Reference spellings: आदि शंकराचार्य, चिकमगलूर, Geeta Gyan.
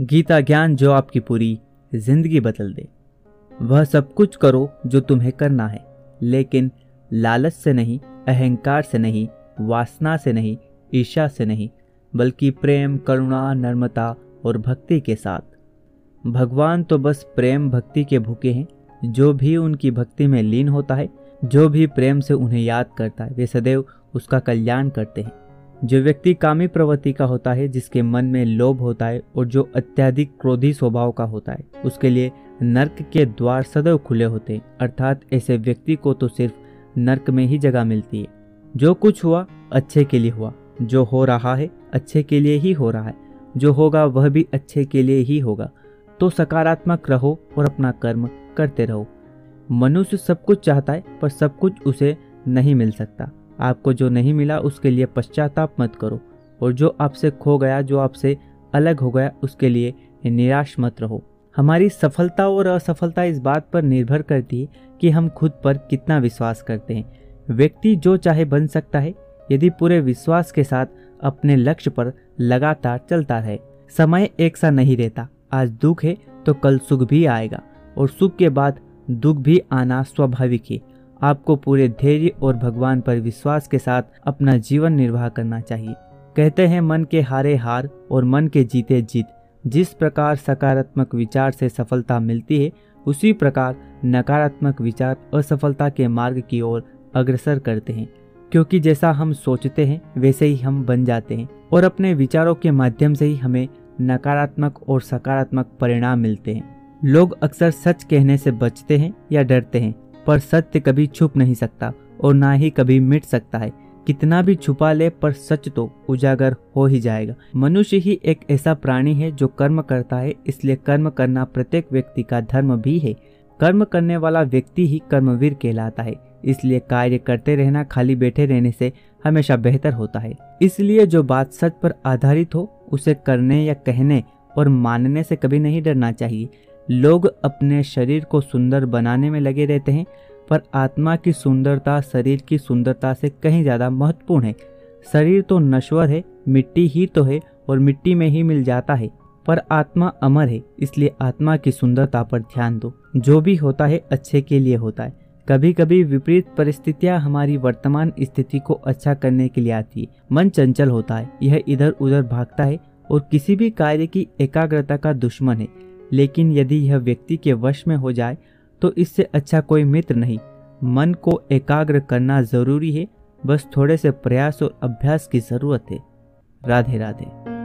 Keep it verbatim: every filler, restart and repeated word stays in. गीता ज्ञान जो आपकी पूरी जिंदगी बदल दे। वह सब कुछ करो जो तुम्हें करना है, लेकिन लालच से नहीं, अहंकार से नहीं, वासना से नहीं, ईर्ष्या से नहीं, बल्कि प्रेम, करुणा, नम्रता और भक्ति के साथ। भगवान तो बस प्रेम भक्ति के भूखे हैं। जो भी उनकी भक्ति में लीन होता है, जो भी प्रेम से उन्हें याद करता है, वे सदैव उसका कल्याण करते हैं। जो व्यक्ति कामी प्रवृत्ति का होता है, जिसके मन में लोभ होता है और जो अत्यधिक क्रोधी स्वभाव का होता है, उसके लिए नर्क के द्वार सदैव खुले होते हैं। अर्थात ऐसे व्यक्ति को तो सिर्फ नर्क में ही जगह मिलती है। जो कुछ हुआ अच्छे के लिए हुआ, जो हो रहा है अच्छे के लिए ही हो रहा है, जो होगा वह भी अच्छे के लिए ही होगा। तो सकारात्मक रहो और अपना कर्म करते रहो। मनुष्य सब कुछ चाहता है, पर सब कुछ उसे नहीं मिल सकता। आपको जो नहीं मिला उसके लिए पश्चाताप मत करो, और जो आपसे खो गया, जो आपसे अलग हो गया, उसके लिए निराश मत रहो। हमारी सफलता और असफलता इस बात पर निर्भर करती है कि हम खुद पर कितना विश्वास करते हैं। व्यक्ति जो चाहे बन सकता है, यदि पूरे विश्वास के साथ अपने लक्ष्य पर लगातार चलता रहे। समय एक सा नहीं रहता। आज दुख है तो कल सुख भी आएगा, और सुख के बाद दुख भी आना स्वाभाविक है। आपको पूरे धैर्य और भगवान पर विश्वास के साथ अपना जीवन निर्वाह करना चाहिए। कहते हैं मन के हारे हार और मन के जीते जीत। जिस प्रकार सकारात्मक विचार से सफलता मिलती है, उसी प्रकार नकारात्मक विचार असफलता के मार्ग की ओर अग्रसर करते हैं, क्योंकि जैसा हम सोचते हैं वैसे ही हम बन जाते हैं, और अपने विचारों के माध्यम से ही हमें नकारात्मक और सकारात्मक परिणाम मिलते हैं। लोग अक्सर सच कहने से बचते हैं या डरते हैं, पर सत्य कभी छुप नहीं सकता और ना ही कभी मिट सकता है। कितना भी छुपा ले, पर सच तो उजागर हो ही जाएगा। मनुष्य ही एक ऐसा प्राणी है जो कर्म करता है, इसलिए कर्म करना प्रत्येक व्यक्ति का धर्म भी है। कर्म करने वाला व्यक्ति ही कर्मवीर कहलाता है। इसलिए कार्य करते रहना खाली बैठे रहने से हमेशा बेहतर होता है। इसलिए जो बात सच पर आधारित हो, उसे करने या कहने और मानने से कभी नहीं डरना चाहिए। लोग अपने शरीर को सुंदर बनाने में लगे रहते हैं, पर आत्मा की सुंदरता शरीर की सुंदरता से कहीं ज़्यादा महत्वपूर्ण है। शरीर तो नश्वर है, मिट्टी ही तो है और मिट्टी में ही मिल जाता है, पर आत्मा अमर है। इसलिए आत्मा की सुंदरता पर ध्यान दो। जो भी होता है अच्छे के लिए होता है। कभी कभी विपरीत परिस्थितियां हमारी वर्तमान स्थिति को अच्छा करने के लिए आती है। मन चंचल होता है, यह इधर उधर भागता है और किसी भी कार्य की एकाग्रता का दुश्मन है। लेकिन यदि यह व्यक्ति के वश में हो जाए तो इससे अच्छा कोई मित्र नहीं। मन को एकाग्र करना जरूरी है, बस थोड़े से प्रयास और अभ्यास की जरूरत है। राधे राधे।